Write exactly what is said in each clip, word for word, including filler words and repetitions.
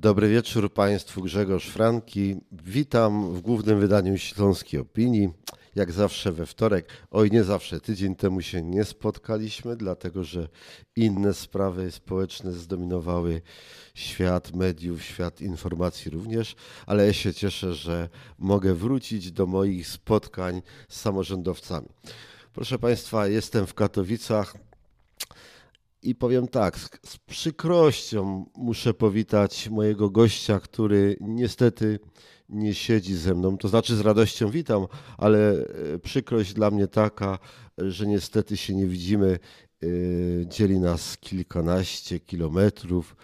Dobry wieczór Państwu, Grzegorz Franki. Witam w głównym wydaniu Śląskiej Opinii. Jak zawsze we wtorek, oj nie zawsze, tydzień temu się nie spotkaliśmy, dlatego że inne sprawy społeczne zdominowały świat mediów, świat informacji również, ale ja się cieszę, że mogę wrócić do moich spotkań z samorządowcami. Proszę Państwa, jestem w Katowicach i powiem tak, z przykrością muszę powitać mojego gościa, który niestety nie siedzi ze mną, to znaczy z radością witam, ale przykrość dla mnie taka, że niestety się nie widzimy, dzieli nas kilkanaście kilometrów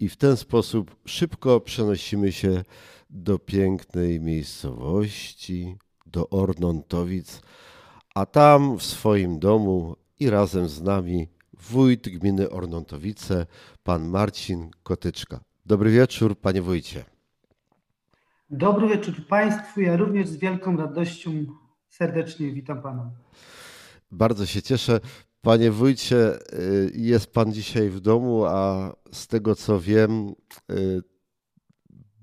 i w ten sposób szybko przenosimy się do pięknej miejscowości, do Ornontowic, a tam w swoim domu i razem z nami wójt gminy Ornontowice, pan Marcin Kotyczka. Dobry wieczór, panie wójcie. Dobry wieczór Państwu. Ja również z wielką radością serdecznie witam Pana. Bardzo się cieszę. Panie wójcie, jest Pan dzisiaj w domu, a z tego co wiem,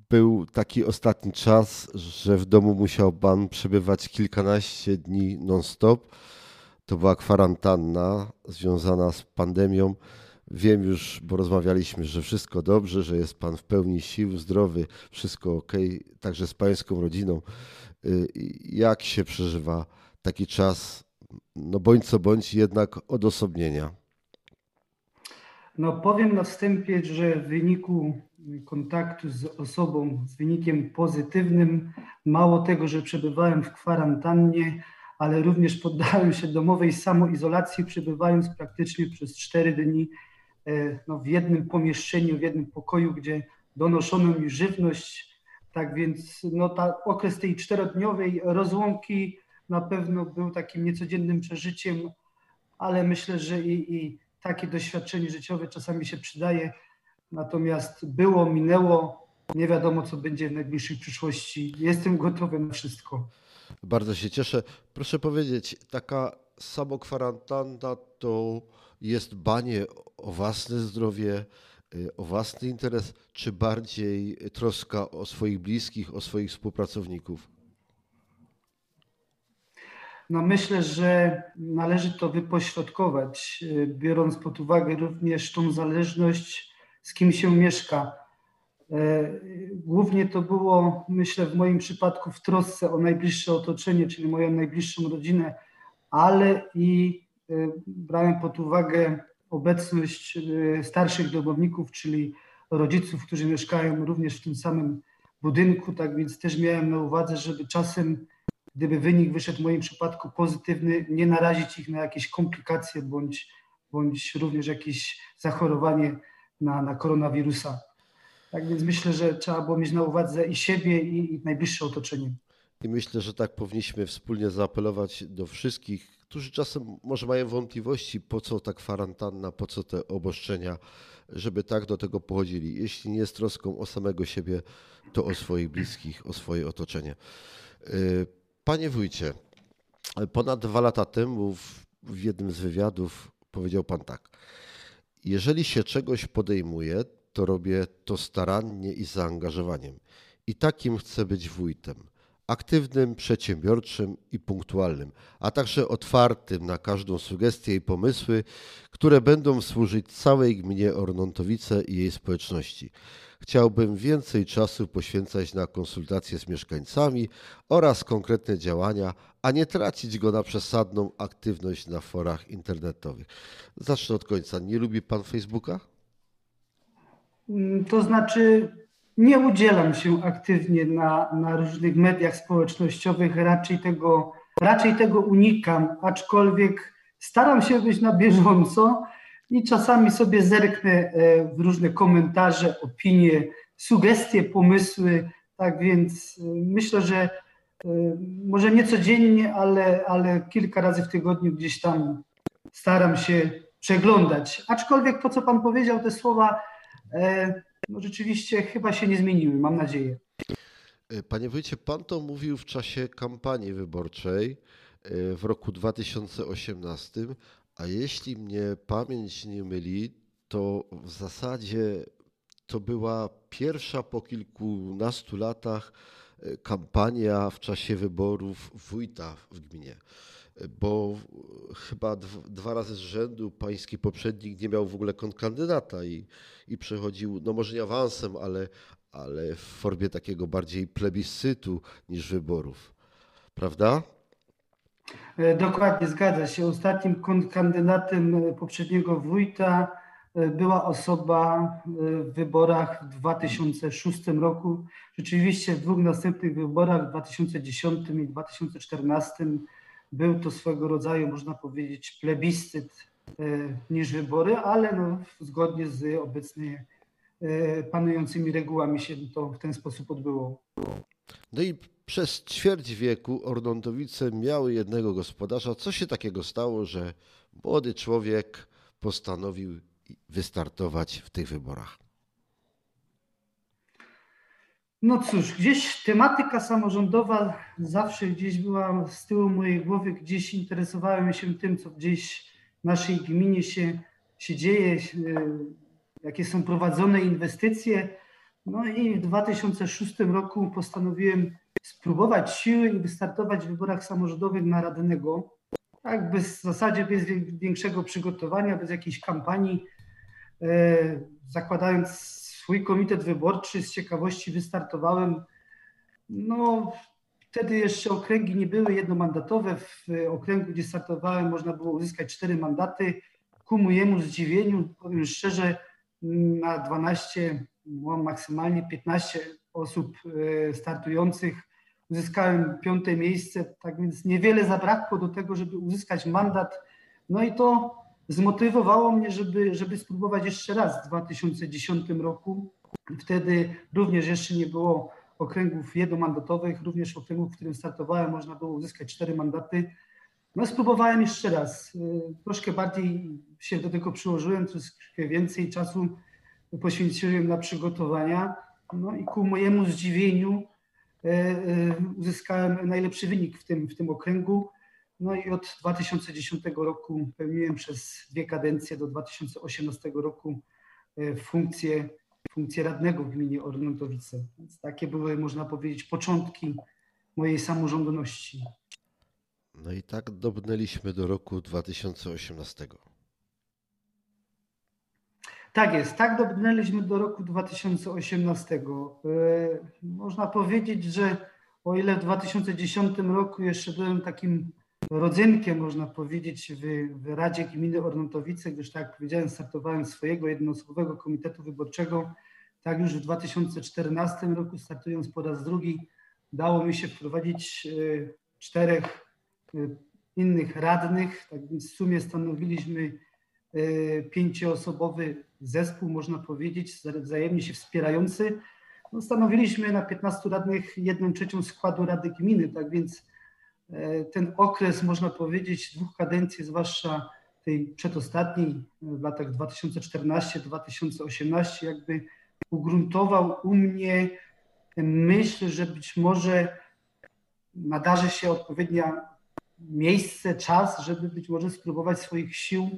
był taki ostatni czas, że w domu musiał Pan przebywać kilkanaście dni non-stop. To była kwarantanna związana z pandemią. Wiem już, bo rozmawialiśmy, że wszystko dobrze, że jest Pan w pełni sił, zdrowy, wszystko ok, także z Pańską rodziną. Jak się przeżywa taki czas, no bądź co bądź jednak odosobnienia? No powiem na wstępie, że w wyniku kontaktu z osobą z wynikiem pozytywnym, mało tego, że przebywałem w kwarantannie, ale również poddałem się domowej samoizolacji, przebywając praktycznie przez cztery dni no, w jednym pomieszczeniu, w jednym pokoju, gdzie donoszono mi żywność. Tak więc no, ta, okres tej czterodniowej rozłąki na pewno był takim niecodziennym przeżyciem, ale myślę, że i, i takie doświadczenie życiowe czasami się przydaje. Natomiast było, minęło, nie wiadomo co będzie w najbliższej przyszłości. Jestem gotowy na wszystko. Bardzo się cieszę. Proszę powiedzieć, taka samokwarantanna to jest banie o własne zdrowie, o własny interes, czy bardziej troska o swoich bliskich, o swoich współpracowników? No myślę, że należy to wypośrodkować, biorąc pod uwagę również tą zależność, z kim się mieszka. Głównie to było, myślę, w moim przypadku w trosce o najbliższe otoczenie, czyli moją najbliższą rodzinę, ale i brałem pod uwagę obecność starszych domowników, czyli rodziców, którzy mieszkają również w tym samym budynku, tak więc też miałem na uwadze, żeby czasem, gdyby wynik wyszedł w moim przypadku pozytywny, nie narazić ich na jakieś komplikacje bądź, bądź również jakieś zachorowanie na, na koronawirusa. Tak więc myślę, że trzeba było mieć na uwadze i siebie, i, i najbliższe otoczenie. I myślę, że tak powinniśmy wspólnie zaapelować do wszystkich, którzy czasem może mają wątpliwości, po co ta kwarantanna, po co te obostrzenia, żeby tak do tego pochodzili. Jeśli nie z troską o samego siebie, to o swoich bliskich, o swoje otoczenie. Panie wójcie, ponad dwa lata temu w, w jednym z wywiadów powiedział Pan tak. Jeżeli się czegoś podejmuje, to robię to starannie i zaangażowaniem. I takim chcę być wójtem. Aktywnym, przedsiębiorczym i punktualnym, a także otwartym na każdą sugestię i pomysły, które będą służyć całej gminie Ornontowice i jej społeczności. Chciałbym więcej czasu poświęcać na konsultacje z mieszkańcami oraz konkretne działania, a nie tracić go na przesadną aktywność na forach internetowych. Zacznę od końca. Nie lubi pan Facebooka? To znaczy nie udzielam się aktywnie na, na różnych mediach społecznościowych, raczej tego, raczej tego unikam, aczkolwiek staram się być na bieżąco i czasami sobie zerknę w różne komentarze, opinie, sugestie, pomysły. Tak więc myślę, że może nie codziennie, ale, ale kilka razy w tygodniu gdzieś tam staram się przeglądać. Aczkolwiek to, co pan powiedział, te słowa no rzeczywiście chyba się nie zmieniły, mam nadzieję. Panie wójcie, pan to mówił w czasie kampanii wyborczej w roku dwa tysiące osiemnastym, a jeśli mnie pamięć nie myli, to w zasadzie to była pierwsza po kilkunastu latach kampania w czasie wyborów wójta w gminie, bo chyba dwa razy z rzędu pański poprzednik nie miał w ogóle konkandydata i, i przechodził, no może nie awansem, ale, ale w formie takiego bardziej plebiscytu niż wyborów, prawda? Dokładnie, zgadza się. Ostatnim konkandydatem poprzedniego wójta była osoba w wyborach w dwa tysiące szóstym roku. Rzeczywiście w dwóch następnych wyborach, w dwa tysiące dziesiątym i dwa tysiące czternastym, był to swego rodzaju, można powiedzieć, plebiscyt niż wybory, ale no, zgodnie z obecnie panującymi regułami się to w ten sposób odbyło. No i przez ćwierć wieku Ornontowice miały jednego gospodarza. Co się takiego stało, że młody człowiek postanowił wystartować w tych wyborach? No cóż, gdzieś tematyka samorządowa zawsze gdzieś była z tyłu mojej głowy, gdzieś interesowałem się tym, co gdzieś w naszej gminie się, się dzieje, jakie są prowadzone inwestycje. No i w dwa tysiące szóstym roku postanowiłem spróbować siły i wystartować w wyborach samorządowych na radnego. Tak, bez, w zasadzie bez większego przygotowania, bez jakiejś kampanii, e, zakładając swój komitet wyborczy, z ciekawości wystartowałem. No, wtedy jeszcze okręgi nie były jednomandatowe. W okręgu, gdzie startowałem, można było uzyskać cztery mandaty. Ku mojemu zdziwieniu, powiem szczerze, na dwanaście, maksymalnie piętnaście osób startujących uzyskałem piąte miejsce, tak więc niewiele zabrakło do tego, żeby uzyskać mandat. No i to zmotywowało mnie, żeby, żeby spróbować jeszcze raz w dwa tysiące dziesiątym roku. Wtedy również jeszcze nie było okręgów jednomandatowych, również okręgów, w którym startowałem, można było uzyskać cztery mandaty. No spróbowałem jeszcze raz. Troszkę bardziej się do tego przyłożyłem, troszkę więcej czasu poświęciłem na przygotowania. No i ku mojemu zdziwieniu uzyskałem najlepszy wynik w tym, w tym okręgu. No i od dwa tysiące dziesiątego roku pełniłem przez dwie kadencje do dwa tysiące osiemnastego roku funkcję, funkcję radnego w gminie Ornontowice. Więc takie były, można powiedzieć, początki mojej samorządności. No i tak dobrnęliśmy do roku dwa tysiące osiemnastego. Tak jest, tak dobrnęliśmy do roku dwa tysiące osiemnastego. Yy, można powiedzieć, że o ile w dwa tysiące dziesiątym roku jeszcze byłem takim rodzynkiem, można powiedzieć, w, w Radzie Gminy Ornontowice, gdyż tak jak powiedziałem, startowałem swojego jednoosobowego komitetu wyborczego, tak już w dwa tysiące czternastym roku, startując po raz drugi, dało mi się wprowadzić yy, czterech yy, innych radnych, tak więc w sumie stanowiliśmy pięcioosobowy zespół, można powiedzieć, wzajemnie się wspierający. No, stanowiliśmy na piętnastu radnych jedną trzecią składu Rady Gminy, tak więc ten okres, można powiedzieć, dwóch kadencji, zwłaszcza tej przedostatniej w latach dwa tysiące czternastym do dwa tysiące osiemnastego, jakby ugruntował u mnie myśl, że być może nadarzy się odpowiednia miejsce, czas, żeby być może spróbować swoich sił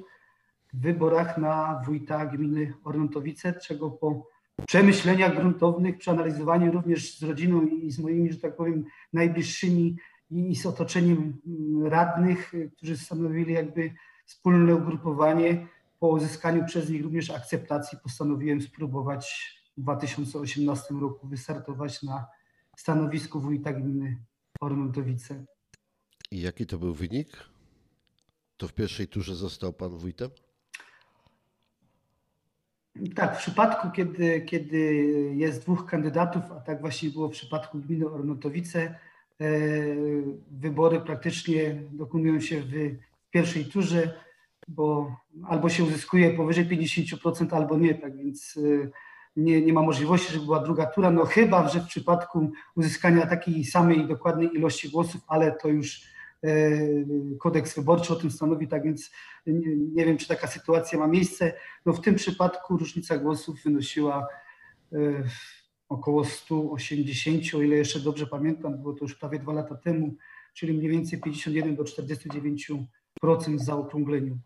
w wyborach na wójta gminy Ornontowice, czego po przemyśleniach gruntownych, przeanalizowaniu również z rodziną i z moimi, że tak powiem, najbliższymi i z otoczeniem radnych, którzy stanowili jakby wspólne ugrupowanie, po uzyskaniu przez nich również akceptacji postanowiłem spróbować w dwa tysiące osiemnastym roku wystartować na stanowisku wójta gminy Ornontowice. I jaki to był wynik? To w pierwszej turze został pan wójtem? Tak, w przypadku, kiedy, kiedy jest dwóch kandydatów, a tak właśnie było w przypadku gminy Ornontowice, wybory praktycznie dokonują się w pierwszej turze, bo albo się uzyskuje powyżej pięćdziesięciu procent, albo nie, tak więc nie, nie ma możliwości, żeby była druga tura, no chyba, że w przypadku uzyskania takiej samej dokładnej ilości głosów, ale to już kodeks wyborczy o tym stanowi, tak więc nie, nie wiem, czy taka sytuacja ma miejsce. No w tym przypadku różnica głosów wynosiła y, około stu osiemdziesięciu, o ile jeszcze dobrze pamiętam, było to już prawie dwa lata temu, czyli mniej więcej pięćdziesiąt jeden do czterdziestu dziewięciu procent w zaokrągleniu.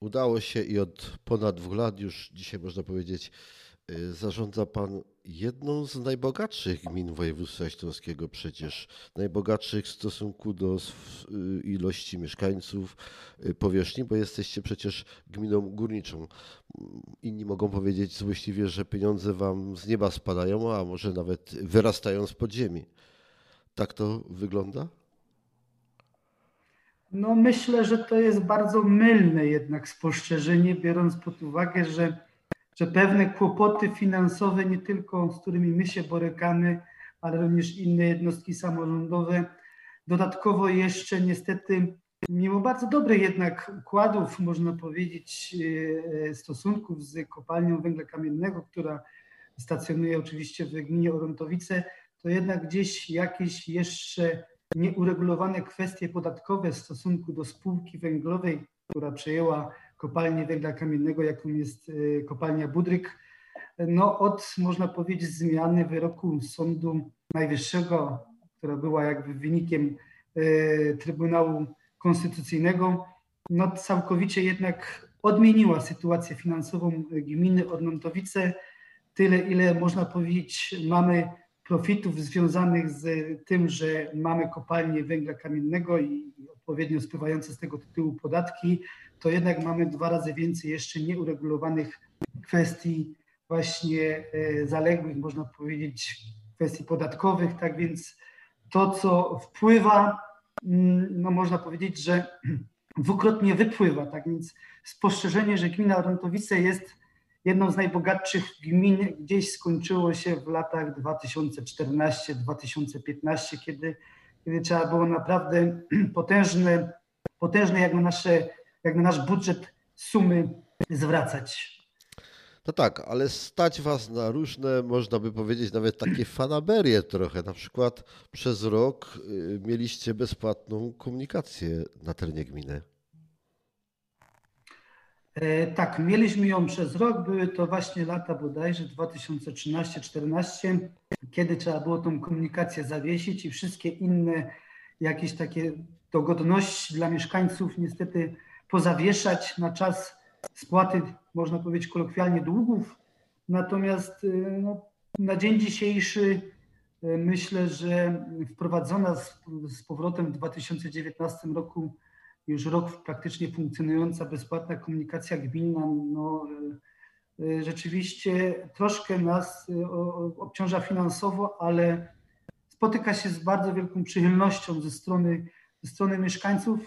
Udało się i od ponad dwóch lat już dzisiaj można powiedzieć Zarządza pan jedną z najbogatszych gmin województwa śląskiego, przecież najbogatszych w stosunku do ilości mieszkańców, powierzchni, bo jesteście przecież gminą górniczą. Inni mogą powiedzieć złośliwie, że pieniądze wam z nieba spadają, a może nawet wyrastają z podziemi. Tak to wygląda? No myślę, że to jest bardzo mylne jednak spostrzeżenie, biorąc pod uwagę, że że pewne kłopoty finansowe, nie tylko z którymi my się borykamy, ale również inne jednostki samorządowe, dodatkowo jeszcze niestety, mimo bardzo dobrych jednak układów, można powiedzieć, stosunków z kopalnią węgla kamiennego, która stacjonuje oczywiście w gminie Ornontowice, to jednak gdzieś jakieś jeszcze nieuregulowane kwestie podatkowe w stosunku do spółki węglowej, która przejęła kopalnię węgla kamiennego, jaką jest kopalnia Budryk. No od, można powiedzieć, zmiany wyroku Sądu Najwyższego, która była jakby wynikiem Trybunału Konstytucyjnego, no całkowicie jednak odmieniła sytuację finansową gminy Ornontowice. Tyle, ile można powiedzieć mamy profitów związanych z tym, że mamy kopalnię węgla kamiennego i odpowiednio spływające z tego tytułu podatki, to jednak mamy dwa razy więcej jeszcze nieuregulowanych kwestii właśnie zaległych, można powiedzieć, kwestii podatkowych. Tak więc to, co wpływa, no można powiedzieć, że dwukrotnie wypływa. Tak więc spostrzeżenie, że gmina Ornontowice jest jedną z najbogatszych gmin, gdzieś skończyło się w latach dwa tysiące czternastym do dwa tysiące piętnastego, kiedy, kiedy trzeba było naprawdę potężne, potężne jak, na nasze, jak na nasz budżet sumy zwracać. No tak, ale stać was na różne, można by powiedzieć, nawet takie fanaberie trochę. Na przykład przez rok mieliście bezpłatną komunikację na terenie gminy. Tak, mieliśmy ją przez rok, były to właśnie lata bodajże dwa tysiące trzynasty do dwa tysiące czternasty, kiedy trzeba było tą komunikację zawiesić i wszystkie inne jakieś takie dogodności dla mieszkańców niestety pozawieszać na czas spłaty, można powiedzieć kolokwialnie, długów. Natomiast no, na dzień dzisiejszy myślę, że wprowadzona z, z powrotem w dwa tysiące dziewiętnastym roku już rok praktycznie funkcjonująca bezpłatna komunikacja gminna, no, rzeczywiście troszkę nas obciąża finansowo, ale spotyka się z bardzo wielką przychylnością ze strony, ze strony mieszkańców,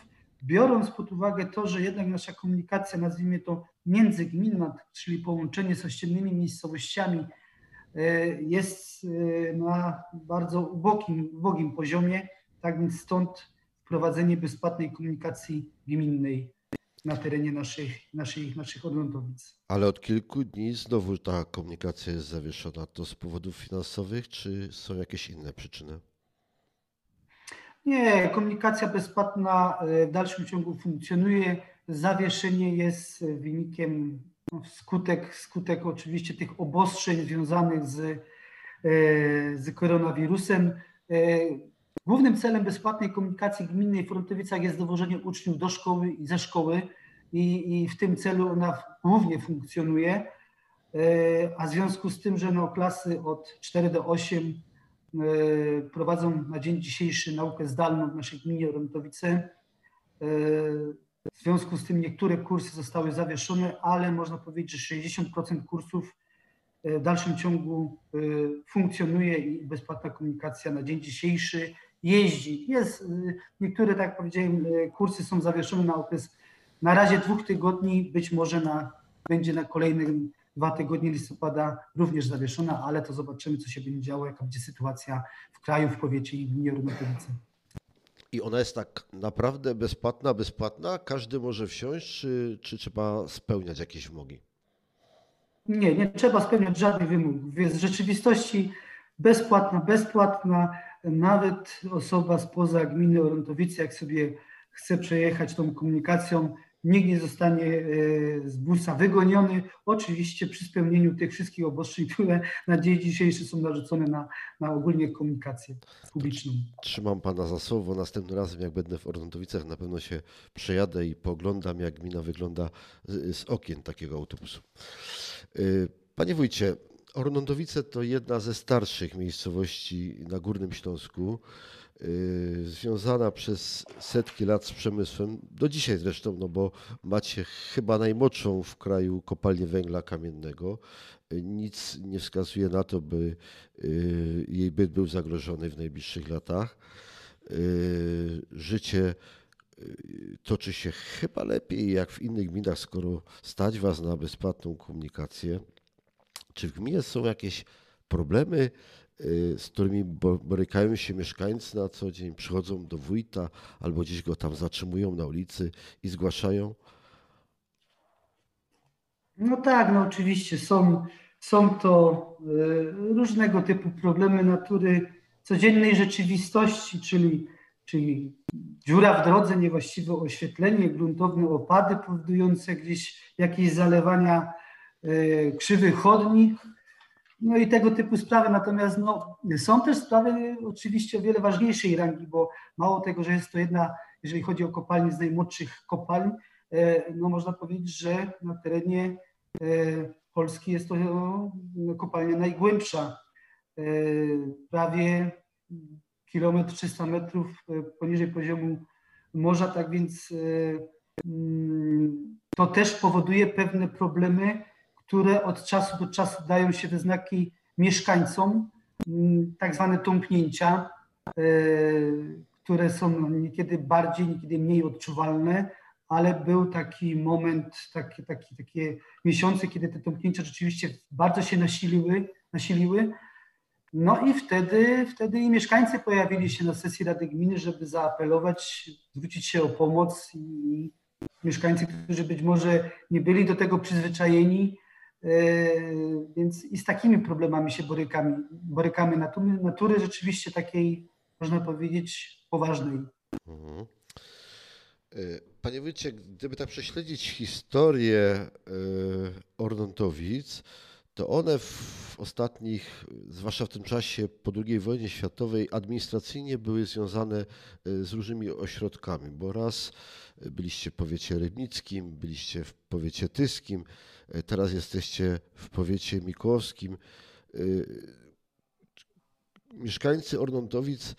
biorąc pod uwagę to, że jednak nasza komunikacja, nazwijmy to międzygminna, czyli połączenie z ościennymi miejscowościami, jest na bardzo ubogim, ubogim poziomie, tak więc stąd prowadzenie bezpłatnej komunikacji gminnej na terenie naszych, naszych, naszych Ornontowic. Ale od kilku dni znowu ta komunikacja jest zawieszona. To z powodów finansowych, czy są jakieś inne przyczyny? Nie, komunikacja bezpłatna w dalszym ciągu funkcjonuje. Zawieszenie jest wynikiem, no, skutek, skutek oczywiście tych obostrzeń związanych z, z koronawirusem. Głównym celem bezpłatnej komunikacji gminnej w Ornontowicach jest dowożenie uczniów do szkoły i ze szkoły i, i w tym celu ona głównie funkcjonuje, a w związku z tym, że no klasy od czterech do ośmiu prowadzą na dzień dzisiejszy naukę zdalną w naszej gminie Ornontowice, w związku z tym niektóre kursy zostały zawieszone, ale można powiedzieć, że sześćdziesiąt procent kursów w dalszym ciągu funkcjonuje i bezpłatna komunikacja na dzień dzisiejszy jeździ. Jest, niektóre, tak jak powiedziałem, kursy są zawieszone na okres na razie dwóch tygodni, być może na, będzie na kolejnym dwa tygodnie listopada również zawieszona, ale to zobaczymy, co się będzie działo, jaka będzie sytuacja w kraju, w powiecie i w gminie Ornontowice. I ona jest tak naprawdę bezpłatna, bezpłatna? Każdy może wsiąść, czy, czy trzeba spełniać jakieś wymogi? Nie, nie trzeba spełniać żadnych wymogów. Jest w rzeczywistości bezpłatna, bezpłatna. Nawet osoba spoza gminy Ornontowice, jak sobie chce przejechać tą komunikacją, nikt nie zostanie z busa wygoniony. Oczywiście przy spełnieniu tych wszystkich obostrzeń, które na dzień dzisiejszy są narzucone na, na ogólnie komunikację publiczną. Trzymam pana za słowo. Następnym razem, jak będę w Ornontowicach, na pewno się przejadę i poglądam, jak gmina wygląda z okien takiego autobusu. Panie wójcie, Ornontowice to jedna ze starszych miejscowości na Górnym Śląsku, yy, związana przez setki lat z przemysłem, do dzisiaj zresztą, no bo macie chyba najmłodszą w kraju kopalnię węgla kamiennego. Yy, nic nie wskazuje na to, by yy, jej byt był zagrożony w najbliższych latach. Yy, życie toczy się chyba lepiej jak w innych gminach, skoro stać was na bezpłatną komunikację. Czy w gminie są jakieś problemy, z którymi borykają się mieszkańcy na co dzień? Przychodzą do wójta albo gdzieś go tam zatrzymują na ulicy i zgłaszają? No tak, no oczywiście są, są to różnego typu problemy natury codziennej rzeczywistości, czyli czyli dziura w drodze, niewłaściwe oświetlenie, gruntowne opady powodujące gdzieś jakieś zalewania y, krzywych chodnik, no i tego typu sprawy. Natomiast no, są też sprawy oczywiście o wiele ważniejszej rangi, bo mało tego, że jest to jedna, jeżeli chodzi o kopalnię z najmłodszych kopalń, y, no można powiedzieć, że na terenie y, Polski jest to no, kopalnia najgłębsza, y, prawie kilometr trzysta metrów poniżej poziomu morza, tak więc to też powoduje pewne problemy, które od czasu do czasu dają się we znaki mieszkańcom, tak zwane tąpnięcia, które są niekiedy bardziej, niekiedy mniej odczuwalne, ale był taki moment, taki, taki, takie miesiące, kiedy te tąpnięcia rzeczywiście bardzo się nasiliły, nasiliły. No i wtedy, wtedy i mieszkańcy pojawili się na sesji Rady Gminy, żeby zaapelować, zwrócić się o pomoc i mieszkańcy, którzy być może nie byli do tego przyzwyczajeni, yy, więc i z takimi problemami się borykamy, borykamy natury, natury rzeczywiście takiej, można powiedzieć, poważnej. Mhm. Panie wójcie, gdyby tak prześledzić historię yy, Ornontowic, to one w ostatnich, zwłaszcza w tym czasie po drugiej wojnie światowej, administracyjnie były związane z różnymi ośrodkami, bo raz byliście w powiecie rybnickim, byliście w powiecie tyskim, teraz jesteście w powiecie mikołowskim. Mieszkańcy Ornontowic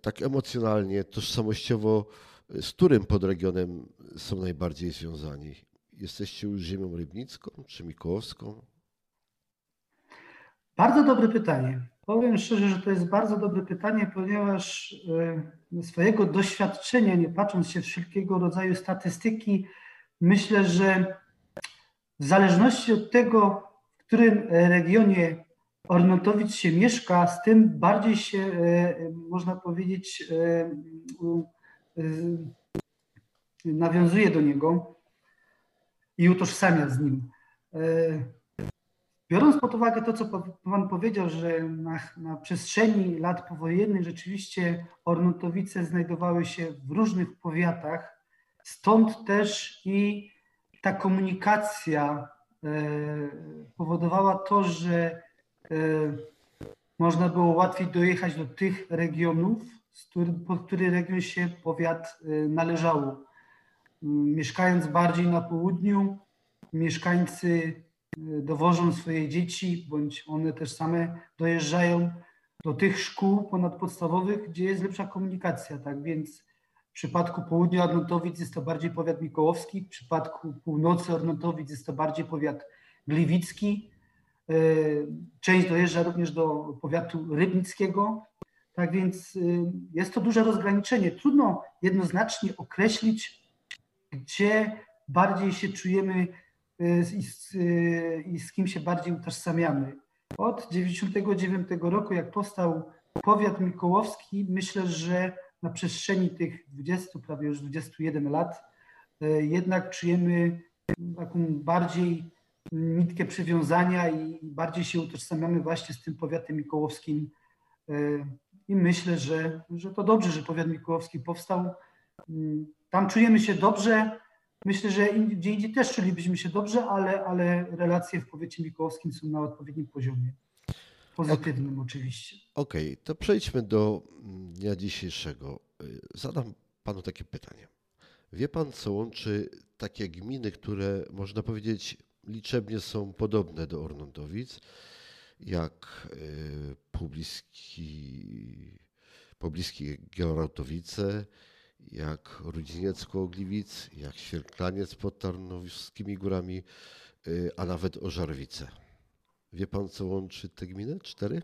tak emocjonalnie, tożsamościowo, z którym podregionem są najbardziej związani? Jesteście już ziemią rybnicką czy mikołowską? Bardzo dobre pytanie. Powiem szczerze, że to jest bardzo dobre pytanie, ponieważ ze swojego doświadczenia, nie patrząc się w wszelkiego rodzaju statystyki, myślę, że w zależności od tego, w którym regionie Ornontowic się mieszka, z tym bardziej się, można powiedzieć, nawiązuje do niego i utożsamia z nim. Biorąc pod uwagę to, co pan powiedział, że na, na przestrzeni lat powojennych rzeczywiście Ornontowice znajdowały się w różnych powiatach, stąd też i ta komunikacja e, powodowała to, że e, można było łatwiej dojechać do tych regionów, z który, pod który region się powiat e, należało. Mieszkając bardziej na południu, mieszkańcy dowożą swoje dzieci, bądź one też same dojeżdżają do tych szkół ponadpodstawowych, gdzie jest lepsza komunikacja. Tak więc w przypadku południa Ornontowic jest to bardziej powiat mikołowski, w przypadku północy Ornontowic jest to bardziej powiat gliwicki. Część dojeżdża również do powiatu rybnickiego. Tak więc jest to duże rozgraniczenie. Trudno jednoznacznie określić, gdzie bardziej się czujemy I z, i z kim się bardziej utożsamiamy. Od dziewięćdziesiątego dziewiątego roku, jak powstał powiat mikołowski, myślę, że na przestrzeni tych dwudziestu, prawie już dwudziestu jeden lat, jednak czujemy taką bardziej nitkę przywiązania i bardziej się utożsamiamy właśnie z tym powiatem mikołowskim. I myślę, że, że to dobrze, że powiat mikołowski powstał. Tam czujemy się dobrze. Myślę, że gdzie indziej też czulibyśmy się dobrze, ale, ale relacje w powiecie mikołowskim są na odpowiednim poziomie. Pozytywnym okay. Oczywiście. Okej, okay. To przejdźmy do dnia dzisiejszego. Zadam panu takie pytanie. Wie pan, co łączy takie gminy, które można powiedzieć liczebnie są podobne do Ornontowic, jak pobliski, pobliskie Gierałtowice, jak Rudziniec koło Gliwic, jak Świerklaniec pod Tarnowskimi Górami, a nawet Ożarowice. Wie pan, co łączy te gminy? Cztery?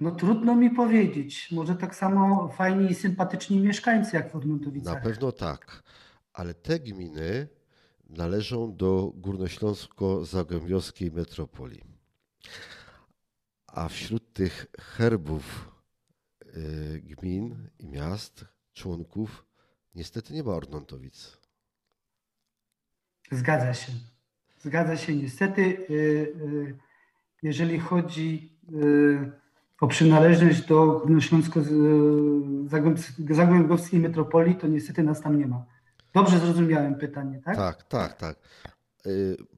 No trudno mi powiedzieć. Może tak samo fajni i sympatyczni mieszkańcy jak w Ornontowicach. Na pewno tak, ale te gminy należą do Górnośląsko-Zagłębiowskiej metropolii. A wśród tych herbów gmin i miast, członków, niestety nie ma Ornontowic. Zgadza się. Zgadza się niestety. Jeżeli chodzi o przynależność do Górnośląsko-Zagłębiowskiej metropolii, to niestety nas tam nie ma. Dobrze zrozumiałem pytanie, tak? Tak, tak, tak.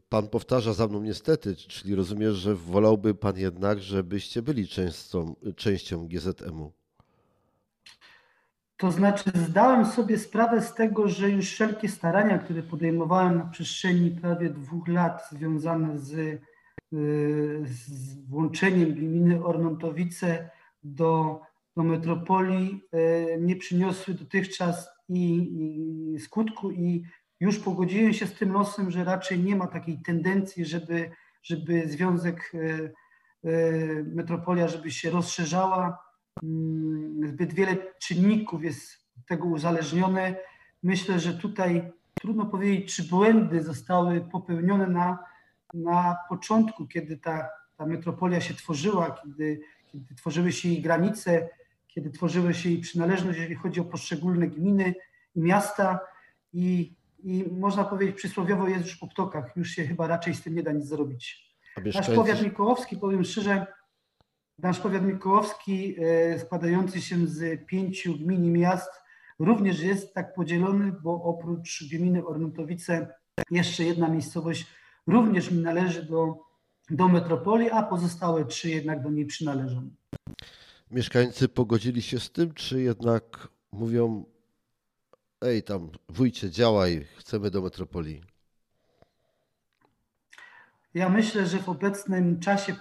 Pan powtarza za mną niestety, czyli rozumiem, że wolałby pan jednak, żebyście byli częścią, częścią G Z M u. To znaczy zdałem sobie sprawę z tego, że już wszelkie starania, które podejmowałem na przestrzeni prawie dwóch lat związane z, z włączeniem gminy Ornontowice do, do metropolii, nie przyniosły dotychczas i, i skutku i już pogodziłem się z tym losem, że raczej nie ma takiej tendencji, żeby, żeby związek metropolia, żeby się rozszerzała. Zbyt wiele czynników jest tego uzależnione. Myślę, że tutaj trudno powiedzieć, czy błędy zostały popełnione na, na początku, kiedy ta, ta metropolia się tworzyła, kiedy, kiedy tworzyły się jej granice, kiedy tworzyły się jej przynależność, jeżeli chodzi o poszczególne gminy i miasta. I, i można powiedzieć, przysłowiowo jest już po ptokach. Już się chyba raczej z tym nie da nic zrobić. Nasz powiat mikołowski, powiem szczerze, nasz powiat mikołowski składający się z pięciu gmin i miast również jest tak podzielony, bo oprócz gminy Ornontowice jeszcze jedna miejscowość również mi należy do, do metropolii, a pozostałe trzy jednak do niej przynależą. Mieszkańcy pogodzili się z tym, czy jednak mówią: ej tam wójcie, działaj, chcemy do metropolii? Ja myślę, że w obecnym czasie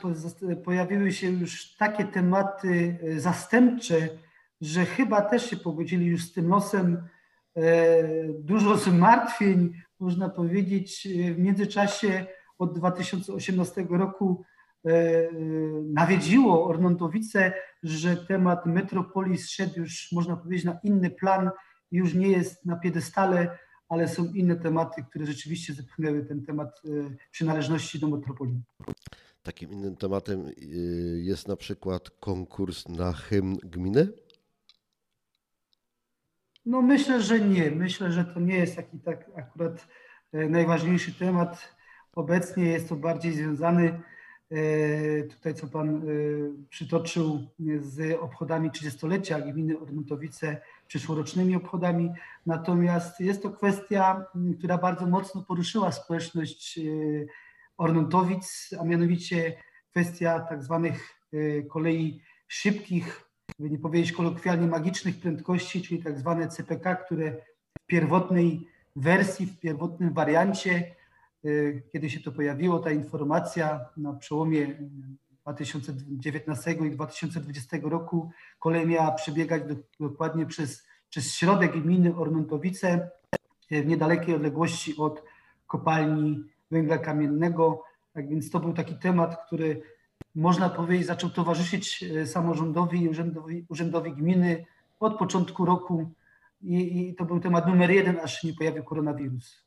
pojawiły się już takie tematy zastępcze, że chyba też się pogodzili już z tym losem. Dużo zmartwień, można powiedzieć, w międzyczasie od dwa tysiące osiemnastego roku nawiedziło Ornontowice, że temat metropolii zszedł już, można powiedzieć, na inny plan. Już nie jest na piedestale, ale są inne tematy, które rzeczywiście zepchnęły ten temat przynależności do metropolii. Takim innym tematem jest na przykład konkurs na hymn gminy? No myślę, że nie. Myślę, że to nie jest taki tak akurat najważniejszy temat. Obecnie jest to bardziej związany tutaj, co pan przytoczył, z obchodami trzydziestolecia gminy Ornontowice, przyszłorocznymi obchodami. Natomiast jest to kwestia, która bardzo mocno poruszyła społeczność Ornontowic, a mianowicie kwestia tak zwanych kolei szybkich, by nie powiedzieć kolokwialnie magicznych prędkości, czyli tak zwane C P K, które w pierwotnej wersji, w pierwotnym wariancie, kiedy się to pojawiło, ta informacja na przełomie dwa tysiące dziewiętnastego i dwa tysiące dwudziestego roku, kolej miała przebiegać do, dokładnie przez, przez środek gminy Ornontowice w niedalekiej odległości od kopalni węgla kamiennego. Tak więc to był taki temat, który można powiedzieć zaczął towarzyszyć samorządowi i urzędowi, urzędowi gminy od początku roku i, i to był temat numer jeden, aż się nie pojawił koronawirus.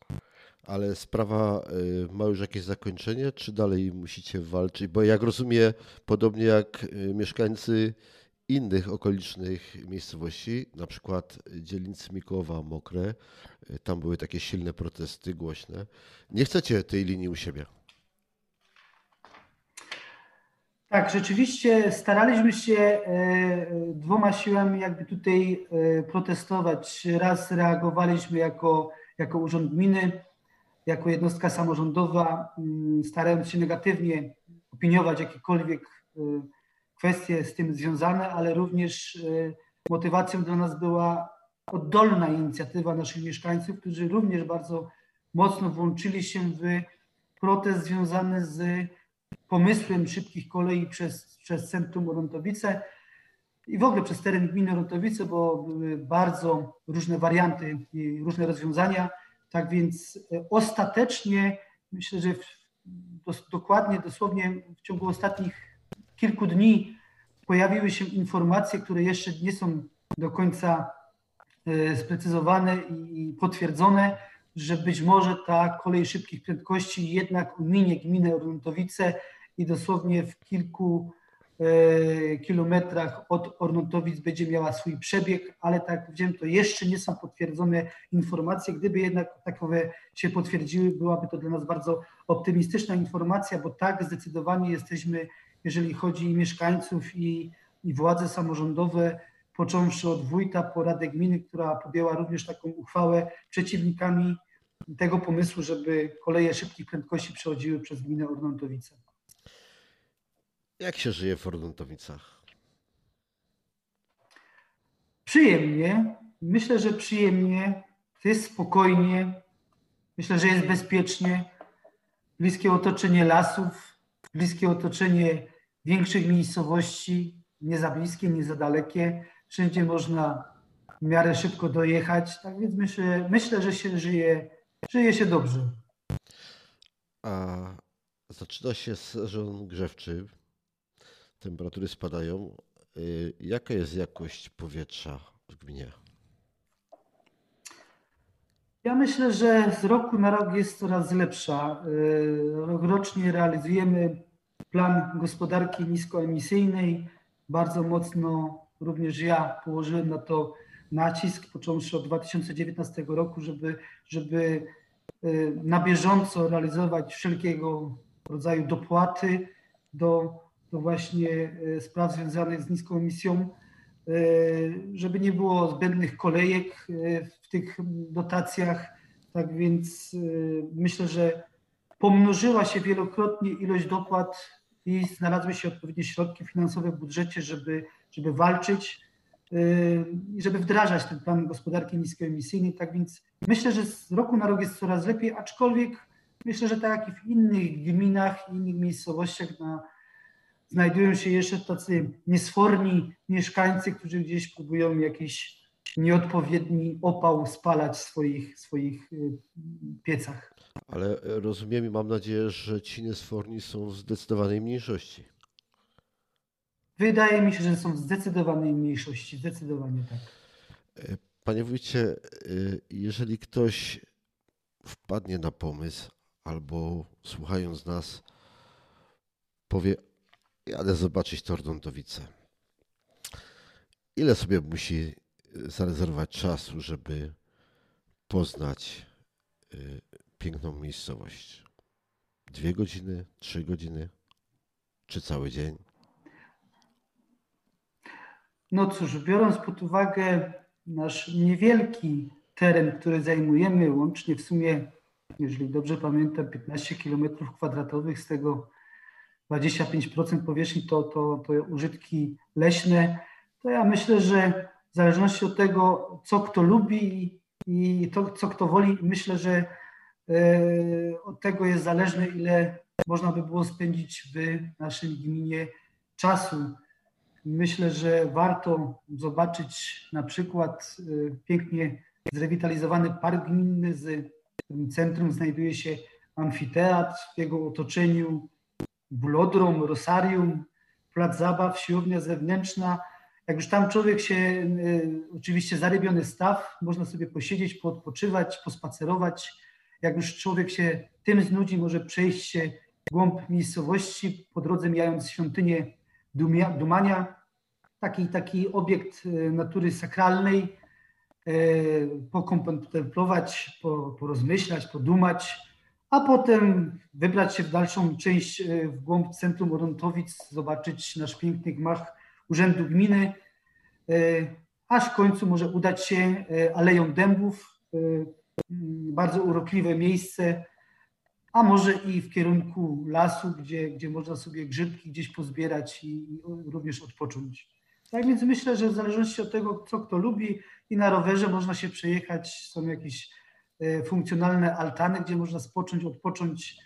Ale sprawa ma już jakieś zakończenie, czy dalej musicie walczyć? Bo jak rozumiem, podobnie jak mieszkańcy innych okolicznych miejscowości, na przykład dzielnicy Mikołowa, Mokre, tam były takie silne protesty, głośne. Nie chcecie tej linii u siebie? Tak, rzeczywiście staraliśmy się dwoma siłami jakby tutaj protestować. Raz reagowaliśmy jako, jako urząd gminy, jako jednostka samorządowa, starając się negatywnie opiniować jakiekolwiek kwestie z tym związane, ale również motywacją dla nas była oddolna inicjatywa naszych mieszkańców, którzy również bardzo mocno włączyli się w protest związany z pomysłem szybkich kolei przez, przez Centrum Ornontowice i w ogóle przez teren gminy Ornontowice, bo były bardzo różne warianty i różne rozwiązania. Tak więc ostatecznie, myślę, że dos- dokładnie, dosłownie w ciągu ostatnich kilku dni pojawiły się informacje, które jeszcze nie są do końca sprecyzowane i potwierdzone, że być może ta kolej szybkich prędkości jednak ominie gminę Ornontowice i dosłownie w kilku e, kilometrach od Ornontowic będzie miała swój przebieg, ale tak jak powiedziałem, to jeszcze nie są potwierdzone informacje. Gdyby jednak takowe się potwierdziły, byłaby to dla nas bardzo optymistyczna informacja, bo tak zdecydowanie jesteśmy, jeżeli chodzi o mieszkańców i, i władze samorządowe, począwszy od wójta po radę gminy, która podjęła również taką uchwałę, przeciwnikami tego pomysłu, żeby koleje szybkich prędkości przechodziły przez gminę Ornontowice. Jak się żyje w Ornontowicach? Przyjemnie. Myślę, że przyjemnie. Jest spokojnie. Myślę, że jest bezpiecznie. Bliskie otoczenie lasów, bliskie otoczenie większych miejscowości, nie za bliskie, nie za dalekie. Wszędzie można w miarę szybko dojechać, tak więc myślę, myślę że się żyje, żyje się dobrze. A zaczyna się sezon grzewczy, temperatury spadają. Jaka jest jakość powietrza w gminie? Ja myślę, że z roku na rok jest coraz lepsza. Rocznie realizujemy plan gospodarki niskoemisyjnej. Bardzo mocno również ja położyłem na to nacisk, począwszy od dwa tysiące dziewiętnastego roku, żeby, żeby na bieżąco realizować wszelkiego rodzaju dopłaty do, do właśnie spraw związanych z niską emisją, żeby nie było zbędnych kolejek w tych dotacjach. Tak więc myślę, że pomnożyła się wielokrotnie ilość dopłat i znalazły się odpowiednie środki finansowe w budżecie, żeby, żeby walczyć i żeby wdrażać ten plan gospodarki niskoemisyjnej. Tak więc myślę, że z roku na rok jest coraz lepiej, aczkolwiek myślę, że tak jak i w innych gminach i innych miejscowościach na, znajdują się jeszcze tacy niesforni mieszkańcy, którzy gdzieś próbują jakiś nieodpowiedni opał spalać w swoich, swoich piecach. Ale rozumiem i mam nadzieję, że ci niesforni są w zdecydowanej mniejszości. Wydaje mi się, że są w zdecydowanej mniejszości. Zdecydowanie tak. Panie wójcie, jeżeli ktoś wpadnie na pomysł albo słuchając nas powie, jadę zobaczyć te Ornontowice, ile sobie musi zarezerwować czasu, żeby poznać piękną miejscowość? Dwie godziny, trzy godziny, czy cały dzień? No cóż, biorąc pod uwagę nasz niewielki teren, który zajmujemy, łącznie w sumie, jeżeli dobrze pamiętam, piętnaście kilometrów kwadratowych, z tego dwadzieścia pięć procent powierzchni to, to, to użytki leśne, to ja myślę, że w zależności od tego, co kto lubi i to, co kto woli, myślę, że od tego jest zależne, ile można by było spędzić w naszej gminie czasu. Myślę, że warto zobaczyć na przykład pięknie zrewitalizowany park gminny, z którym centrum znajduje się amfiteatr, w jego otoczeniu bulodrom, rosarium, plac zabaw, siłownia zewnętrzna. Jak już tam człowiek się, oczywiście zarybiony staw, można sobie posiedzieć, poodpoczywać, pospacerować. Jak już człowiek się tym znudzi, może przejść się głąb miejscowości, po drodze mijając świątynię Dumia, Dumania. Taki, taki obiekt natury sakralnej, pokontemplować, porozmyślać, podumać, a potem wybrać się w dalszą część w głąb centrum Ornontowic, zobaczyć nasz piękny gmach Urzędu Gminy, aż w końcu może udać się Aleją Dębów, bardzo urokliwe miejsce, a może i w kierunku lasu, gdzie, gdzie można sobie grzybki gdzieś pozbierać i, i również odpocząć. Tak więc myślę, że w zależności od tego, co kto lubi, i na rowerze można się przejechać, są jakieś funkcjonalne altany, gdzie można spocząć, odpocząć.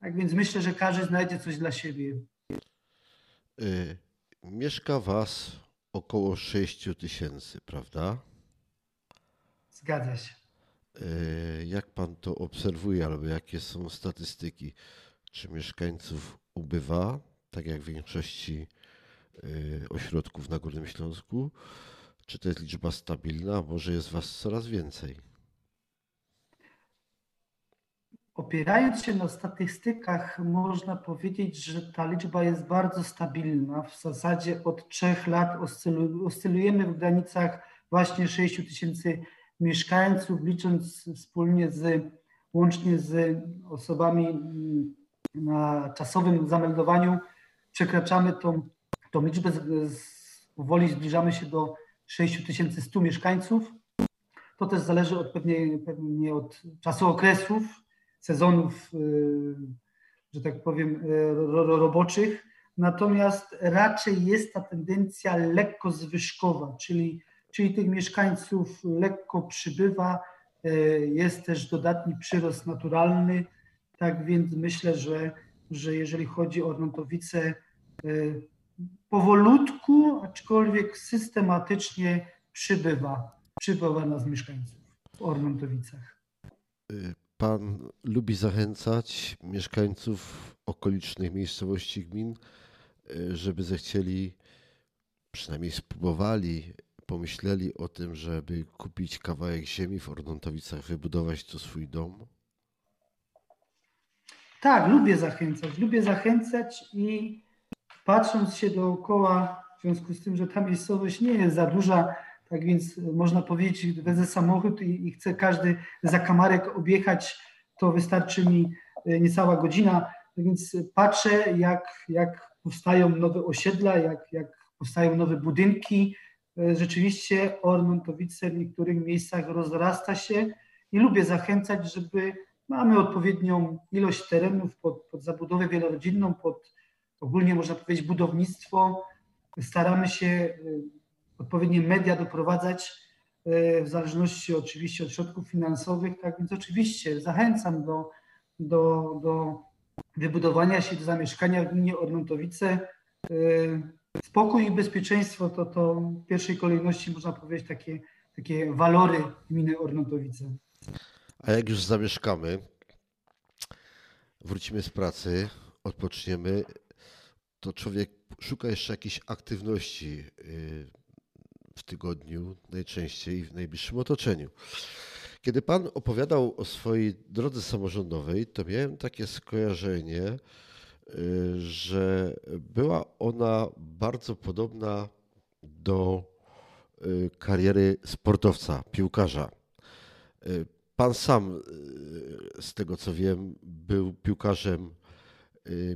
Tak więc myślę, że każdy znajdzie coś dla siebie. Mieszka Was około sześciu tysięcy, prawda? Zgadza się. Jak Pan to obserwuje, albo jakie są statystyki? Czy mieszkańców ubywa, tak jak w większości ośrodków na Górnym Śląsku? Czy to jest liczba stabilna, a może jest Was coraz więcej? Opierając się na statystykach, można powiedzieć, że ta liczba jest bardzo stabilna. W zasadzie od trzech lat oscylujemy w granicach właśnie sześciu tysięcy mieszkańców, licząc wspólnie z, łącznie z osobami na czasowym zameldowaniu, przekraczamy tą, tą liczbę, powoli zbliżamy się do sześciu tysięcy stu mieszkańców. To też zależy od pewnie, pewnie od czasu okresów, sezonów, że tak powiem, roboczych. Natomiast raczej jest ta tendencja lekko zwyżkowa, czyli, czyli tych mieszkańców lekko przybywa. Jest też dodatni przyrost naturalny. Tak więc myślę, że, że jeżeli chodzi o Ornontowice, powolutku, aczkolwiek systematycznie przybywa, przybywa nas mieszkańców w Ornontowicach. Pan lubi zachęcać mieszkańców okolicznych miejscowości gmin, żeby zechcieli, przynajmniej spróbowali, pomyśleli o tym, żeby kupić kawałek ziemi w Ornontowicach, wybudować tu swój dom? Tak, lubię zachęcać. Lubię zachęcać i patrząc się dookoła, w związku z tym, że ta miejscowość nie jest za duża, tak więc można powiedzieć, wezę samochód i, i chcę każdy zakamarek objechać, to wystarczy mi niecała godzina. Tak więc patrzę, jak, jak powstają nowe osiedla, jak, jak powstają nowe budynki. Rzeczywiście Ornontowice w niektórych miejscach rozrasta się i lubię zachęcać, żeby mamy odpowiednią ilość terenów pod, pod zabudowę wielorodzinną, pod ogólnie można powiedzieć budownictwo. Staramy się odpowiednie media doprowadzać w zależności oczywiście od środków finansowych. Tak więc oczywiście zachęcam do, do, do wybudowania się, do zamieszkania w gminie Ornontowice. Spokój i bezpieczeństwo to, to w pierwszej kolejności można powiedzieć takie, takie walory gminy Ornontowice. A jak już zamieszkamy, wrócimy z pracy, odpoczniemy, to człowiek szuka jeszcze jakiejś aktywności w tygodniu, najczęściej w najbliższym otoczeniu. Kiedy Pan opowiadał o swojej drodze samorządowej, to miałem takie skojarzenie, że była ona bardzo podobna do kariery sportowca, piłkarza. Pan sam, z tego co wiem, był piłkarzem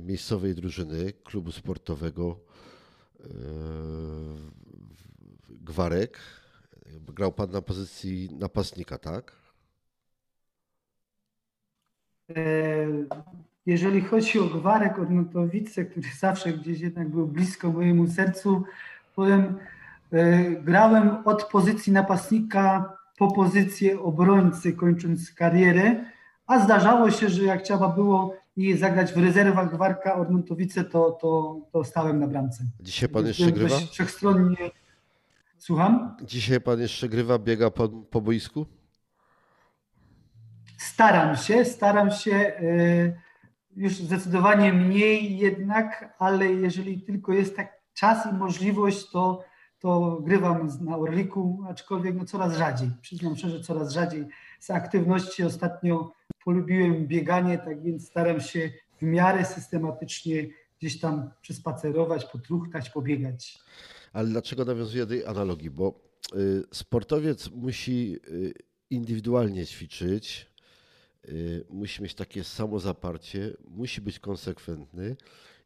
miejscowej drużyny klubu sportowego Gwarek. Grał Pan na pozycji napastnika, tak? Jeżeli chodzi o Gwarek, Ornontowice, który zawsze gdzieś jednak był blisko mojemu sercu, powiem, grałem od pozycji napastnika po pozycję obrońcy, kończąc karierę, a zdarzało się, że jak trzeba było i zagrać w rezerwach Gwarka Ornontowice, to, to, to stałem na bramce. Dzisiaj Pan jeszcze Byłem grywa? Wszechstronnie. Słucham? Dzisiaj Pan jeszcze grywa, biega po, po boisku? Staram się, staram się. Już zdecydowanie mniej jednak, ale jeżeli tylko jest tak czas i możliwość, to to grywam na Orliku, aczkolwiek no coraz rzadziej. Przyznam szczerze, coraz rzadziej z aktywności. Ostatnio polubiłem bieganie, tak więc staram się w miarę systematycznie gdzieś tam przespacerować, potruchtać, pobiegać. Ale dlaczego nawiązuję do tej analogii? Bo y, sportowiec musi y, indywidualnie ćwiczyć, y, musi mieć takie samozaparcie, musi być konsekwentny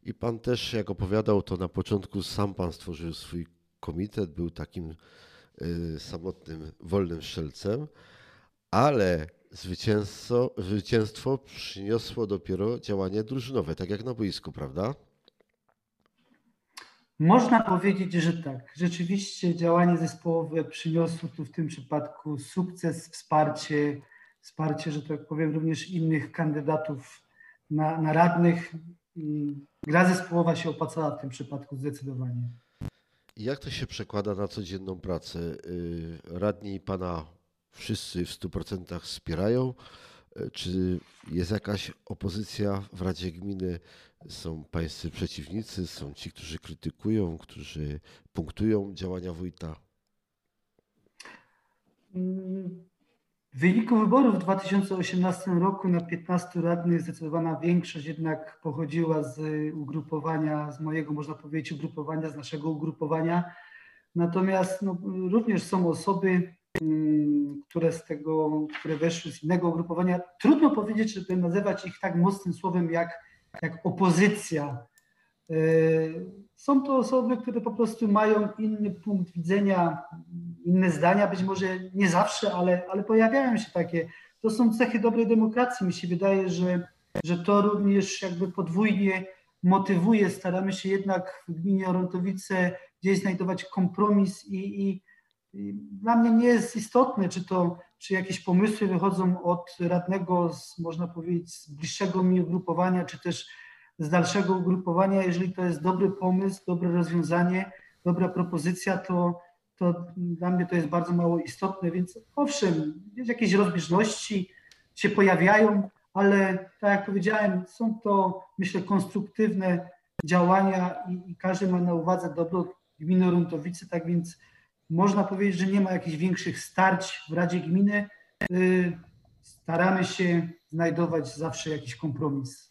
i Pan też, jak opowiadał, to na początku sam Pan stworzył swój komitet, był takim y, samotnym, wolnym strzelcem, ale zwycięstwo, zwycięstwo przyniosło dopiero działanie drużynowe, tak jak na boisku, prawda? Można powiedzieć, że tak. Rzeczywiście działanie zespołowe przyniosło tu w tym przypadku sukces, wsparcie, wsparcie, że tak powiem, również innych kandydatów na, na radnych. Gra zespołowa się opłacała w tym przypadku zdecydowanie. Jak to się przekłada na codzienną pracę? Radni pana wszyscy w stu procentach wspierają? Czy jest jakaś opozycja w Radzie Gminy? Są państwo przeciwnicy, są ci, którzy krytykują, którzy punktują działania wójta? W wyniku wyborów w dwa tysiące osiemnastym roku na piętnastu radnych zdecydowana większość jednak pochodziła z ugrupowania, z mojego można powiedzieć ugrupowania, z naszego ugrupowania. Natomiast no, również są osoby, które z tego, które weszły z innego ugrupowania. Trudno powiedzieć, żeby nazywać ich tak mocnym słowem jak, jak opozycja. Są to osoby, które po prostu mają inny punkt widzenia, inne zdania, być może nie zawsze, ale, ale pojawiają się takie. To są cechy dobrej demokracji. Mi się wydaje, że, że to również jakby podwójnie motywuje. Staramy się jednak w gminie Ornontowice gdzieś znajdować kompromis i, i dla mnie nie jest istotne, czy to, czy jakieś pomysły wychodzą od radnego, z, można powiedzieć, z bliższego mi ugrupowania, czy też z dalszego ugrupowania. Jeżeli to jest dobry pomysł, dobre rozwiązanie, dobra propozycja, to, to dla mnie to jest bardzo mało istotne. Więc owszem, jakieś rozbieżności się pojawiają, ale tak jak powiedziałem, są to, myślę, konstruktywne działania i, i każdy ma na uwadze dobro gminy Ornontowice, tak więc można powiedzieć, że nie ma jakichś większych starć w Radzie Gminy. Staramy się znajdować zawsze jakiś kompromis.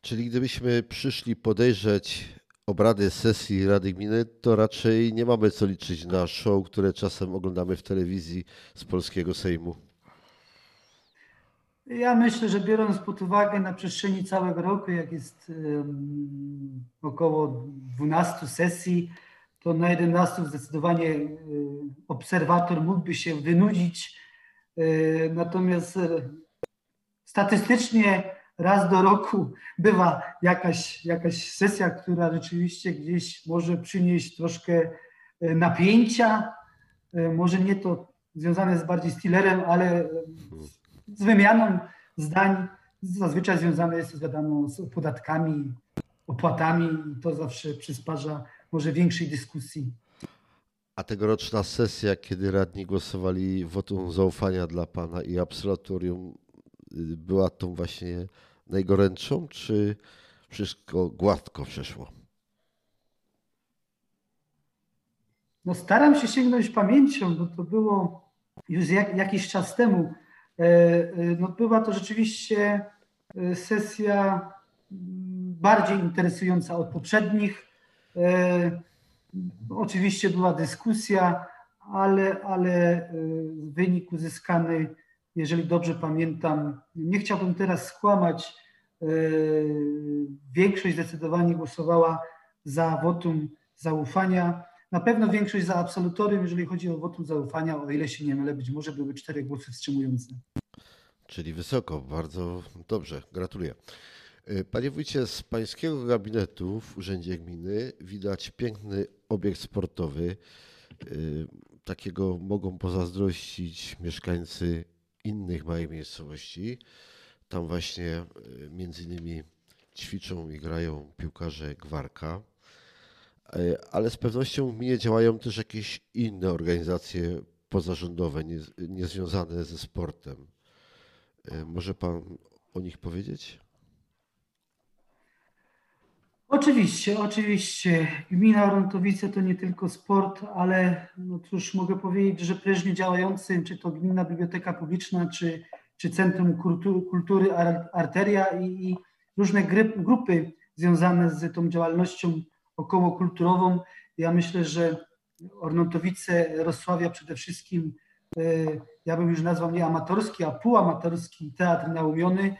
Czyli gdybyśmy przyszli podejrzeć obrady sesji Rady Gminy, to raczej nie mamy co liczyć na show, które czasem oglądamy w telewizji z polskiego Sejmu. Ja myślę, że biorąc pod uwagę na przestrzeni całego roku, jak jest um, około dwunastu sesji, to na jedenastu zdecydowanie obserwator mógłby się wynudzić. Natomiast statystycznie raz do roku bywa jakaś, jakaś sesja, która rzeczywiście gdzieś może przynieść troszkę napięcia. Może nie to związane z bardziej z Tillerem, ale z wymianą zdań. Zazwyczaj związane jest to wiadomo, z podatkami, opłatami i to zawsze przysparza może większej dyskusji. A tegoroczna sesja, kiedy radni głosowali wotum zaufania dla pana i absolutorium, była tą właśnie najgorętszą, czy wszystko gładko przeszło? No staram się sięgnąć pamięcią, bo to było już jak, jakiś czas temu. No była to rzeczywiście sesja bardziej interesująca od poprzednich. E, oczywiście była dyskusja, ale, ale wynik uzyskany, jeżeli dobrze pamiętam, nie chciałbym teraz skłamać, e, większość zdecydowanie głosowała za wotum zaufania, na pewno większość za absolutorium, jeżeli chodzi o wotum zaufania, o ile się nie mylę, być może były cztery głosy wstrzymujące. Czyli wysoko, bardzo dobrze, gratuluję. Panie wójcie, z pańskiego gabinetu w Urzędzie Gminy widać piękny obiekt sportowy. Takiego mogą pozazdrościć mieszkańcy innych małych miejscowości. Tam właśnie między innymi ćwiczą i grają piłkarze Gwarka. Ale z pewnością w gminie działają też jakieś inne organizacje pozarządowe, niezwiązane ze sportem. Może pan o nich powiedzieć? Oczywiście, oczywiście. Gmina Ornontowice to nie tylko sport, ale no cóż, mogę powiedzieć, że prężnie działający, czy to Gminna Biblioteka Publiczna, czy, czy Centrum Kultury, Kultury Arteria i, i różne gry, grupy związane z tą działalnością okołokulturową. Ja myślę, że Ornontowice rozsławia przede wszystkim, ja bym już nazwał nie amatorski, a półamatorski Teatr Naumiony,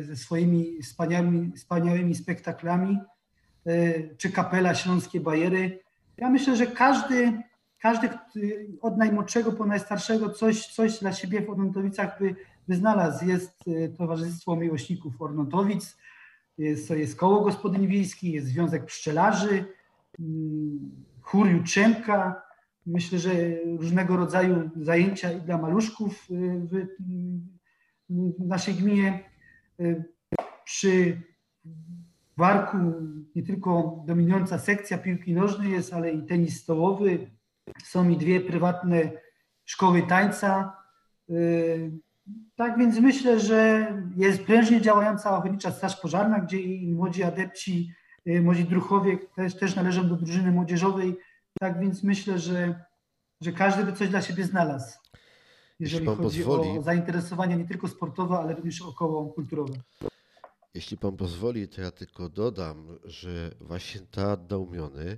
ze swoimi wspaniałymi, wspaniałymi spektaklami, czy kapela Śląskie Bajery. Ja myślę, że każdy, każdy od najmłodszego po najstarszego coś, coś dla siebie w Ornontowicach by, by znalazł. Jest Towarzystwo Miłośników Ornontowic, jest, jest Koło Gospodyń Wiejskiej, jest Związek Pszczelarzy, chór Jutrzębka. Myślę, że różnego rodzaju zajęcia i dla maluszków w naszej gminie. Przy Gwarku nie tylko dominująca sekcja piłki nożnej jest, ale i tenis stołowy. Są i dwie prywatne szkoły tańca. Tak więc myślę, że jest prężnie działająca ochotnicza straż pożarna, gdzie i młodzi adepci, młodzi druhowie też, też należą do drużyny młodzieżowej. Tak więc myślę, że, że każdy by coś dla siebie znalazł, jeżeli chodzi pozwoli, o zainteresowania nie tylko sportowe, ale również okołokulturowe. Jeśli pan pozwoli, to ja tylko dodam, że właśnie Teatr Naumiony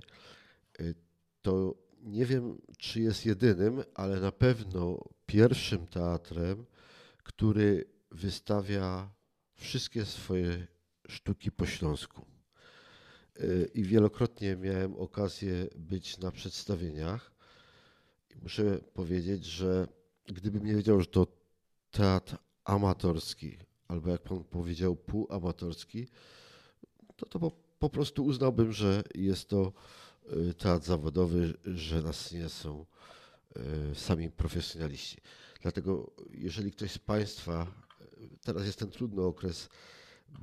to nie wiem, czy jest jedynym, ale na pewno pierwszym teatrem, który wystawia wszystkie swoje sztuki po śląsku. I wielokrotnie miałem okazję być na przedstawieniach. Muszę powiedzieć, że gdybym nie wiedział, że to teatr amatorski, albo jak pan powiedział, półamatorski, to, to po, po prostu uznałbym, że jest to teatr zawodowy, że na scenie są sami profesjonaliści. Dlatego jeżeli ktoś z państwa, teraz jest ten trudny okres,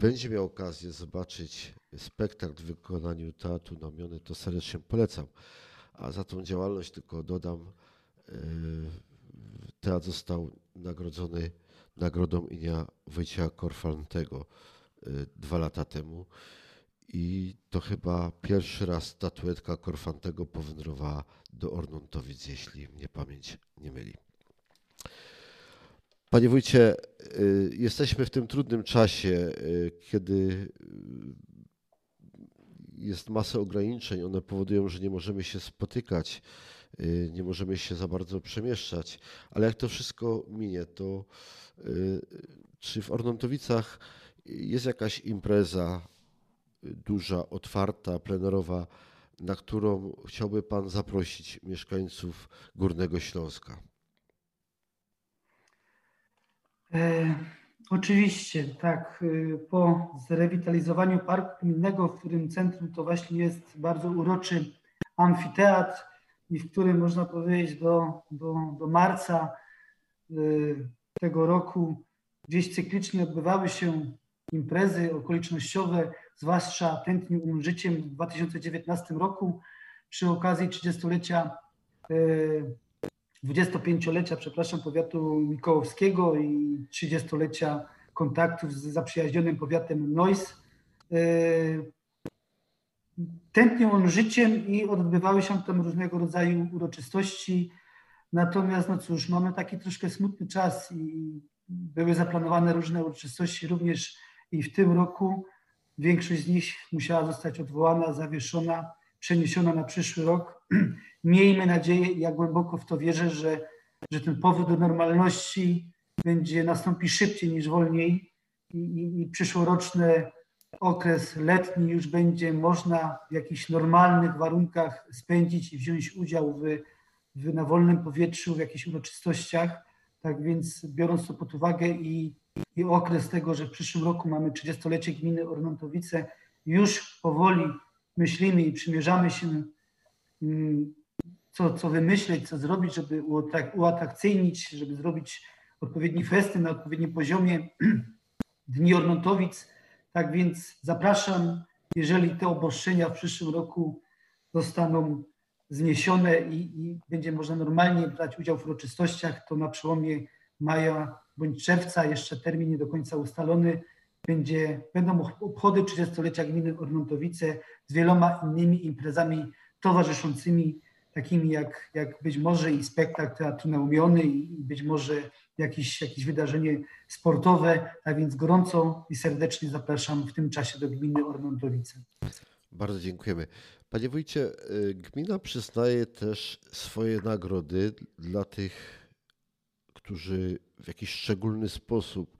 będzie miał okazję zobaczyć spektakl w wykonaniu Teatru Naumiony, to serdecznie polecam. A za tą działalność tylko dodam, teatr został nagrodzony Nagrodą imienia Wojciecha Korfantego dwa lata temu i to chyba pierwszy raz statuetka Korfantego powędrowała do Ornontowic, jeśli mnie pamięć nie myli. Panie wójcie, jesteśmy w tym trudnym czasie, kiedy jest masa ograniczeń. One powodują, że nie możemy się spotykać, nie możemy się za bardzo przemieszczać. Ale jak to wszystko minie, to czy w Ornontowicach jest jakaś impreza duża, otwarta, plenerowa, na którą chciałby pan zaprosić mieszkańców Górnego Śląska? E, oczywiście, tak. Po zrewitalizowaniu parku gminnego, w którym centrum to właśnie jest bardzo uroczy amfiteatr i w którym można powiedzieć do, do, do marca e, tego roku gdzieś cyklicznie odbywały się imprezy okolicznościowe, zwłaszcza tętnił umym życiem w dwa tysiące dziewiętnastym roku przy okazji trzydziestolecia e, dwudziestopięciolecia, przepraszam, powiatu mikołowskiego i trzydziestolecia kontaktów z zaprzyjaźnionym powiatem Nois. Tętnią życiem i odbywały się tam różnego rodzaju uroczystości. Natomiast, no cóż, mamy taki troszkę smutny czas i były zaplanowane różne uroczystości również i w tym roku. Większość z nich musiała zostać odwołana, zawieszona, przeniesiona na przyszły rok. Miejmy nadzieję, ja głęboko w to wierzę, że, że ten powrót do normalności będzie nastąpi szybciej niż wolniej i, i, i przyszłoroczny okres letni już będzie można w jakichś normalnych warunkach spędzić i wziąć udział w, w, na wolnym powietrzu, w jakichś uroczystościach. Tak więc biorąc to pod uwagę i, i okres tego, że w przyszłym roku mamy trzydziestolecie gminy Ornontowice, już powoli myślimy i przymierzamy się, co, co wymyśleć, co zrobić, żeby uatrakcyjnić, żeby zrobić odpowiedni festyn na odpowiednim poziomie Dni Ornontowic. Tak więc zapraszam, jeżeli te obostrzenia w przyszłym roku zostaną zniesione i, i będzie można normalnie brać udział w uroczystościach, to na przełomie maja bądź czerwca, jeszcze termin nie do końca ustalony, Będzie, będą obchody trzydziestolecia gminy Ornontowice z wieloma innymi imprezami towarzyszącymi, takimi jak, jak być może i spektakl Teatru Naumiony i być może jakieś, jakieś wydarzenie sportowe, a więc gorąco i serdecznie zapraszam w tym czasie do gminy Ornontowice. Bardzo dziękujemy. Panie wójcie, gmina przyznaje też swoje nagrody dla tych, którzy w jakiś szczególny sposób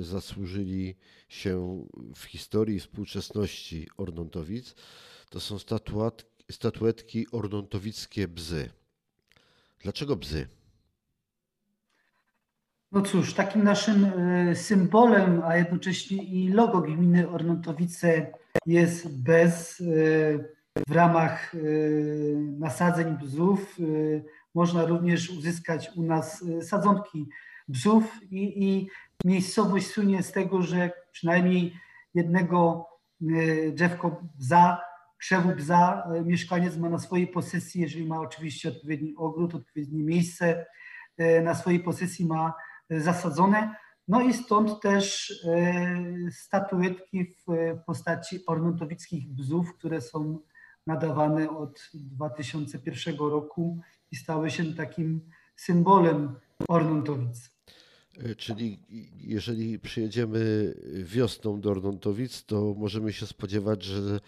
zasłużyli się w historii współczesności Ornontowic. To są statuetki ornontowickie bzy. Dlaczego bzy? No cóż, takim naszym symbolem, a jednocześnie i logo gminy Ornontowice jest bez W ramach nasadzeń bzów można również uzyskać u nas sadzonki bzów i, i miejscowość słynie z tego, że przynajmniej jednego drzewko bza, krzewu bza mieszkaniec ma na swojej posesji, jeżeli ma oczywiście odpowiedni ogród, odpowiednie miejsce, na swojej posesji ma zasadzone. No i stąd też statuetki w postaci ornontowickich bzów, które są nadawane od dwa tysiące pierwszego roku i stały się takim symbolem Ornontowic. Czyli jeżeli przyjedziemy wiosną do Ornontowic, to możemy się spodziewać, że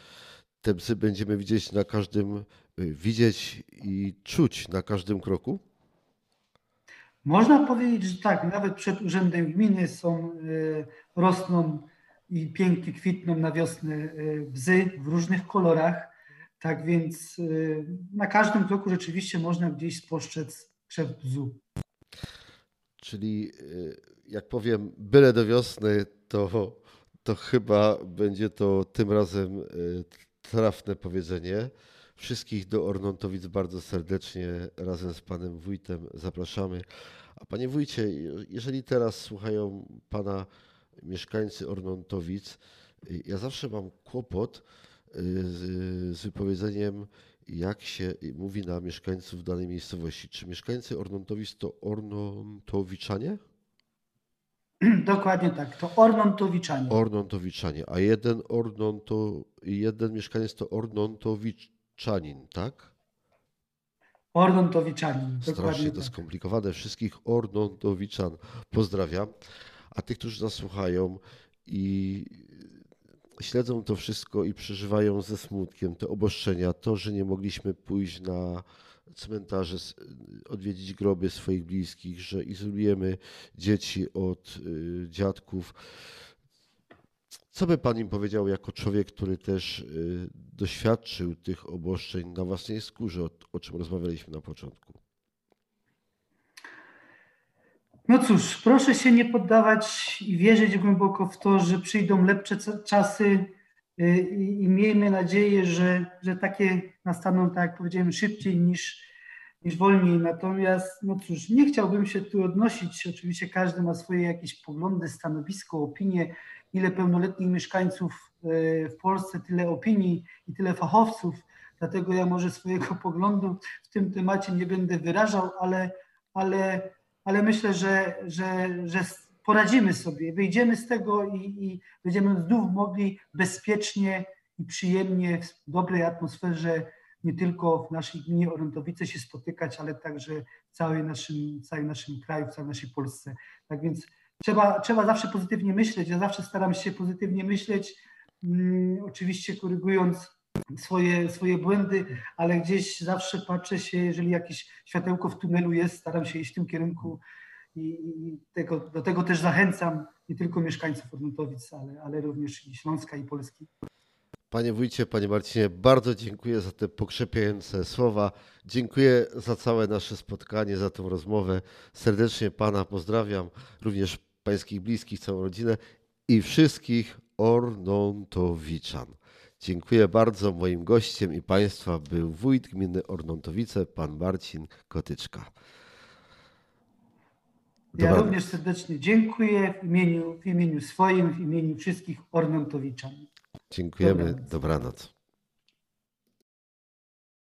te bzy będziemy widzieć na każdym, widzieć i czuć na każdym kroku? Można powiedzieć, że tak. Nawet przed urzędem gminy są, rosną i pięknie kwitną na wiosnę bzy w różnych kolorach. Tak więc na każdym kroku rzeczywiście można gdzieś spostrzec krzew bzu. Czyli jak powiem byle do wiosny, to, to chyba będzie to tym razem trafne powiedzenie. Wszystkich do Ornontowic bardzo serdecznie razem z panem wójtem zapraszamy. A panie wójcie, jeżeli teraz słuchają pana mieszkańcy Ornontowic, ja zawsze mam kłopot z wypowiedzeniem, jak się mówi na mieszkańców danej miejscowości. Czy mieszkańcy Ornontowic to Ornontowiczanie? Dokładnie tak, to Ornontowiczanie. Ornontowiczanie, a jeden, ornonto, jeden mieszkaniec to Ornontowiczanin, tak? Ornontowiczanin, dokładnie. Strasznie to tak. Skomplikowane. Wszystkich Ornontowiczan pozdrawiam, a tych, którzy nas słuchają i śledzą to wszystko i przeżywają ze smutkiem te obostrzenia, to, że nie mogliśmy pójść na cmentarze, odwiedzić groby swoich bliskich, że izolujemy dzieci od y, dziadków. Co by pan im powiedział jako człowiek, który też y, doświadczył tych obostrzeń na własnej skórze, o, o czym rozmawialiśmy na początku? No cóż, proszę się nie poddawać i wierzyć głęboko w to, że przyjdą lepsze czasy i miejmy nadzieję, że, że takie nastaną, tak jak powiedziałem, szybciej niż, niż wolniej. Natomiast, no cóż, nie chciałbym się tu odnosić. Oczywiście każdy ma swoje jakieś poglądy, stanowisko, opinie. Ile pełnoletnich mieszkańców w Polsce, tyle opinii i tyle fachowców. Dlatego ja może swojego poglądu w tym temacie nie będę wyrażał, ale... ale Ale myślę, że, że, że poradzimy sobie, wyjdziemy z tego i, i będziemy znów mogli bezpiecznie i przyjemnie w dobrej atmosferze nie tylko w naszej gminie Ornontowice się spotykać, ale także w całym naszym, całym naszym kraju, w całej naszej Polsce. Tak więc trzeba, trzeba zawsze pozytywnie myśleć. Ja zawsze staram się pozytywnie myśleć, mm, oczywiście korygując swoje, swoje błędy, ale gdzieś zawsze patrzę się, jeżeli jakieś światełko w tunelu jest, staram się iść w tym kierunku i, i tego, do tego też zachęcam nie tylko mieszkańców Ornontowic, ale, ale również i Śląska i Polski. Panie wójcie, panie Marcinie, bardzo dziękuję za te pokrzepiające słowa. Dziękuję za całe nasze spotkanie, za tą rozmowę. Serdecznie pana pozdrawiam, również pańskich bliskich, całą rodzinę i wszystkich Ornontowiczan. Dziękuję bardzo. Moim gościem i państwa był wójt gminy Ornontowice, pan Marcin Kotyczka. Dobra. Ja również serdecznie dziękuję w imieniu, w imieniu swoim, w imieniu wszystkich Ornontowiczan. Dziękujemy. Dobranoc. Dobranoc.